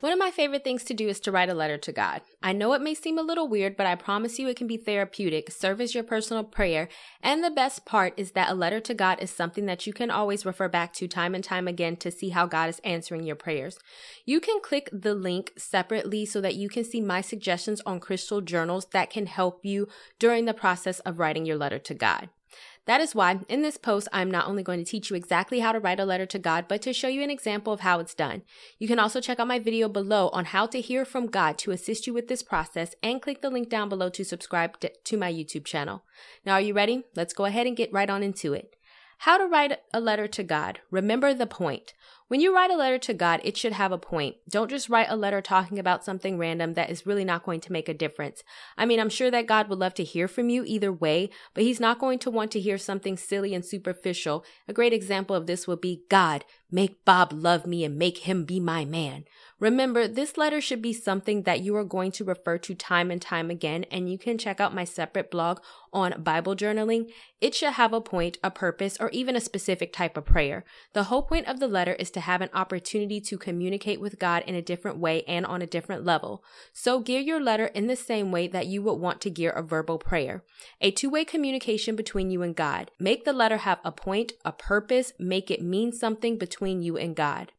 One of my favorite things to do is to write a letter to God. I know it may seem a little weird, but I promise you it can be therapeutic, serve as your personal prayer, and the best part is that a letter to God is something that you can always refer back to time and time again to see how God is answering your prayers. You can click the link separately so that you can see my suggestions on crystal journals that can help you during the process of writing your letter to God. That is why, in this post, I'm not only going to teach you exactly how to write a letter to God, but to show you an example of how it's done. You can also check out my video below on how to hear from God to assist you with this process, and click the link down below to subscribe to my YouTube channel. Now, are you ready? Let's go ahead and get right on into it. How to write a letter to God. Remember the point. When you write a letter to God, it should have a point. Don't just write a letter talking about something random that is really not going to make a difference. I mean, I'm sure that God would love to hear from you either way, but he's not going to want to hear something silly and superficial. A great example of this would be, God, make Bob love me and make him be my man. Remember, this letter should be something that you are going to refer to time and time again, and you can check out my separate blog on Bible journaling. It should have a point, a purpose, or even a specific type of prayer. The whole point of the letter is to have an opportunity to communicate with God in a different way and on a different level. So gear your letter in the same way that you would want to gear a verbal prayer. A two-way communication between you and God. Make the letter have a point, a purpose, make it mean something between you and God.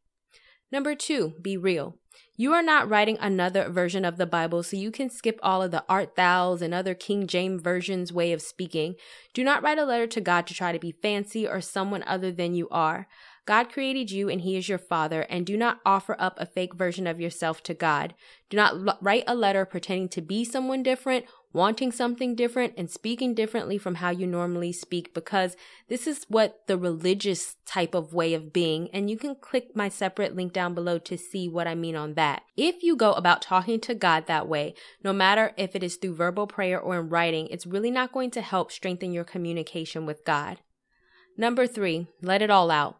Number 2, be real. You are not writing another version of the Bible, so you can skip all of the art thous and other King James versions way of speaking. Do not write a letter to God to try to be fancy or someone other than you are. God created you and he is your father, and do not offer up a fake version of yourself to God. Do not write a letter pretending to be someone different, wanting something different, and speaking differently from how you normally speak, because this is what the religious type of way of being, and you can click my separate link down below to see what I mean on that. If you go about talking to God that way, no matter if it is through verbal prayer or in writing, it's really not going to help strengthen your communication with God. Number 3, let it all out.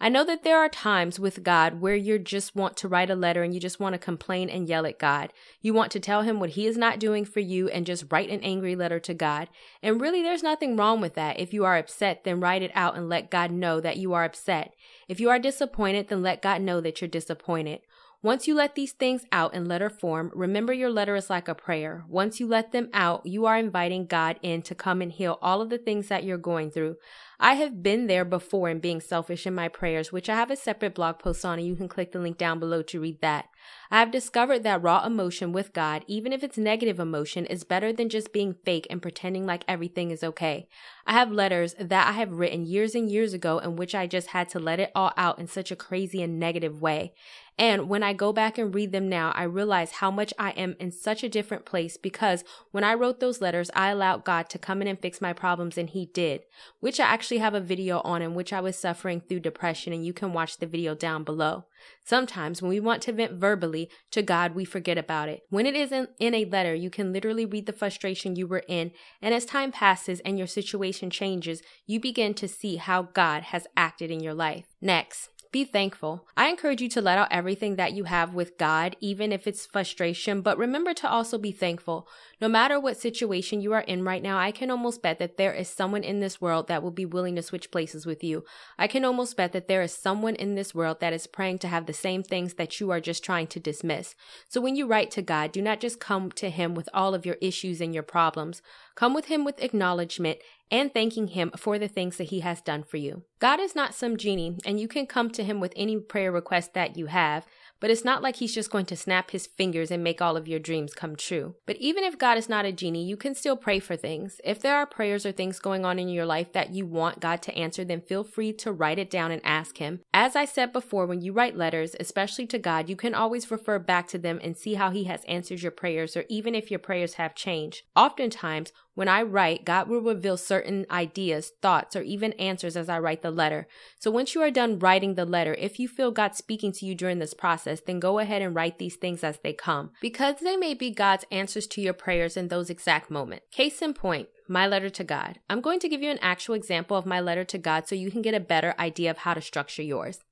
I know that there are times with God where you just want to write a letter and you just want to complain and yell at God. You want to tell him what he is not doing for you and just write an angry letter to God. And really, there's nothing wrong with that. If you are upset, then write it out and let God know that you are upset. If you are disappointed, then let God know that you're disappointed. Once you let these things out in letter form, remember your letter is like a prayer. Once you let them out, you are inviting God in to come and heal all of the things that you're going through. I have been there before in being selfish in my prayers, which I have a separate blog post on, and you can click the link down below to read that. I have discovered that raw emotion with God, even if it's negative emotion, is better than just being fake and pretending like everything is okay. I have letters that I have written years and years ago in which I just had to let it all out in such a crazy and negative way. And when I go back and read them now, I realize how much I am in such a different place, because when I wrote those letters, I allowed God to come in and fix my problems, and he did, which I actually have a video on in which I was suffering through depression, and you can watch the video down below. Sometimes when we want to vent verbally to God, we forget about it. When it is in a letter, you can literally read the frustration you were in, and as time passes and your situation changes, you begin to see how God has acted in your life. Next, be thankful. I encourage you to let out everything that you have with God, even if it's frustration, but remember to also be thankful. No matter what situation you are in right now, I can almost bet that there is someone in this world that will be willing to switch places with you. I can almost bet that there is someone in this world that is praying to have the same things that you are just trying to dismiss. So when you write to God, do not just come to him with all of your issues and your problems. Come with him with acknowledgement and thanking him for the things that he has done for you. God is not some genie, and you can come to him with any prayer request that you have, but it's not like he's just going to snap his fingers and make all of your dreams come true. But even if God is not a genie, you can still pray for things. If there are prayers or things going on in your life that you want God to answer, then feel free to write it down and ask him. As I said before, when you write letters, especially to God, you can always refer back to them and see how he has answered your prayers, or even if your prayers have changed. Oftentimes, when I write, God will reveal certain ideas, thoughts, or even answers as I write the letter. So once you are done writing the letter, if you feel God speaking to you during this process, then go ahead and write these things as they come, because they may be God's answers to your prayers in those exact moments. Case in point, my letter to God. I'm going to give you an actual example of my letter to God so you can get a better idea of how to structure yours.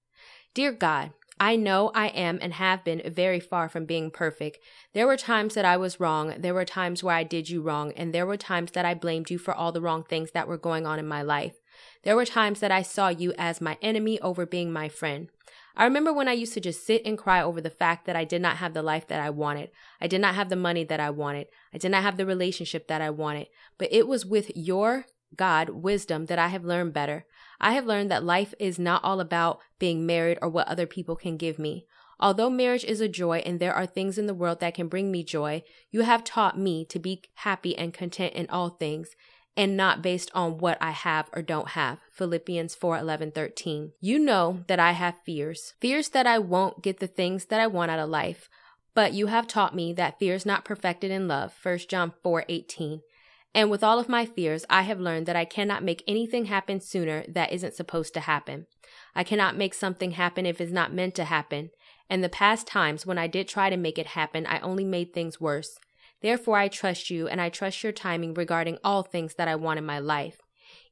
Dear God, I know I am and have been very far from being perfect. There were times that I was wrong, there were times where I did you wrong, and there were times that I blamed you for all the wrong things that were going on in my life. There were times that I saw you as my enemy over being my friend. I remember when I used to just sit and cry over the fact that I did not have the life that I wanted. I did not have the money that I wanted. I did not have the relationship that I wanted. But it was with your God wisdom that I have learned better. I have learned that life is not all about being married or what other people can give me. Although marriage is a joy and there are things in the world that can bring me joy, you have taught me to be happy and content in all things, and not based on what I have or don't have. Philippians 4:11-13. You know that I have fears that I won't get the things that I want out of life, but you have taught me that fear is not perfected in love. 1 John 4:18. And with all of my fears, I have learned that I cannot make anything happen sooner that isn't supposed to happen. I cannot make something happen if it's not meant to happen. And the past times when I did try to make it happen, I only made things worse. Therefore, I trust you, and I trust your timing regarding all things that I want in my life.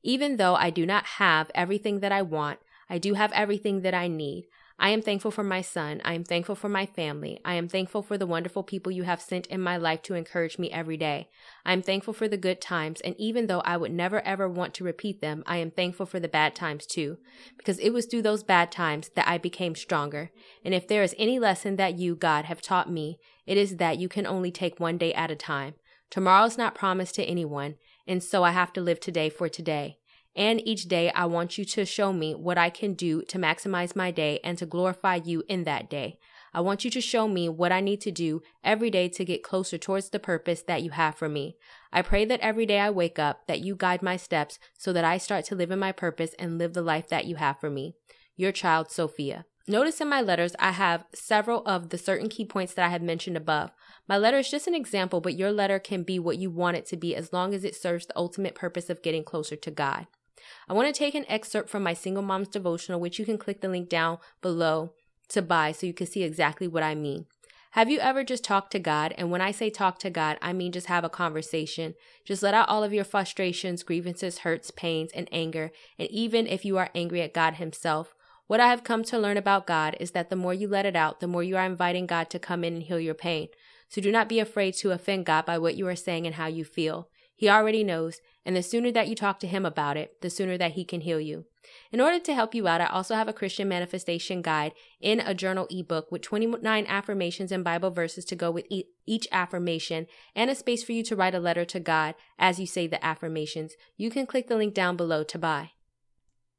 Even though I do not have everything that I want, I do have everything that I need. I am thankful for my son. I am thankful for my family. I am thankful for the wonderful people you have sent in my life to encourage me every day. I am thankful for the good times, and even though I would never ever want to repeat them, I am thankful for the bad times too, because it was through those bad times that I became stronger. And if there is any lesson that you, God, have taught me, it is that you can only take one day at a time. Tomorrow is not promised to anyone, and so I have to live today for today. And each day I want you to show me what I can do to maximize my day and to glorify you in that day. I want you to show me what I need to do every day to get closer towards the purpose that you have for me. I pray that every day I wake up, that you guide my steps so that I start to live in my purpose and live the life that you have for me. Your child, Sophia. Notice in my letters, I have several of the certain key points that I have mentioned above. My letter is just an example, but your letter can be what you want it to be as long as it serves the ultimate purpose of getting closer to God. I want to take an excerpt from my Single Mom's Devotional, which you can click the link down below to buy so you can see exactly what I mean. Have you ever just talked to God? And when I say talk to God, I mean just have a conversation. Just let out all of your frustrations, grievances, hurts, pains, and anger, and even if you are angry at God Himself. What I have come to learn about God is that the more you let it out, the more you are inviting God to come in and heal your pain. So do not be afraid to offend God by what you are saying and how you feel. He already knows, and the sooner that you talk to Him about it, the sooner that He can heal you. In order to help you out, I also have a Christian manifestation guide in a journal ebook with 29 affirmations and Bible verses to go with each affirmation, and a space for you to write a letter to God as you say the affirmations. You can click the link down below to buy.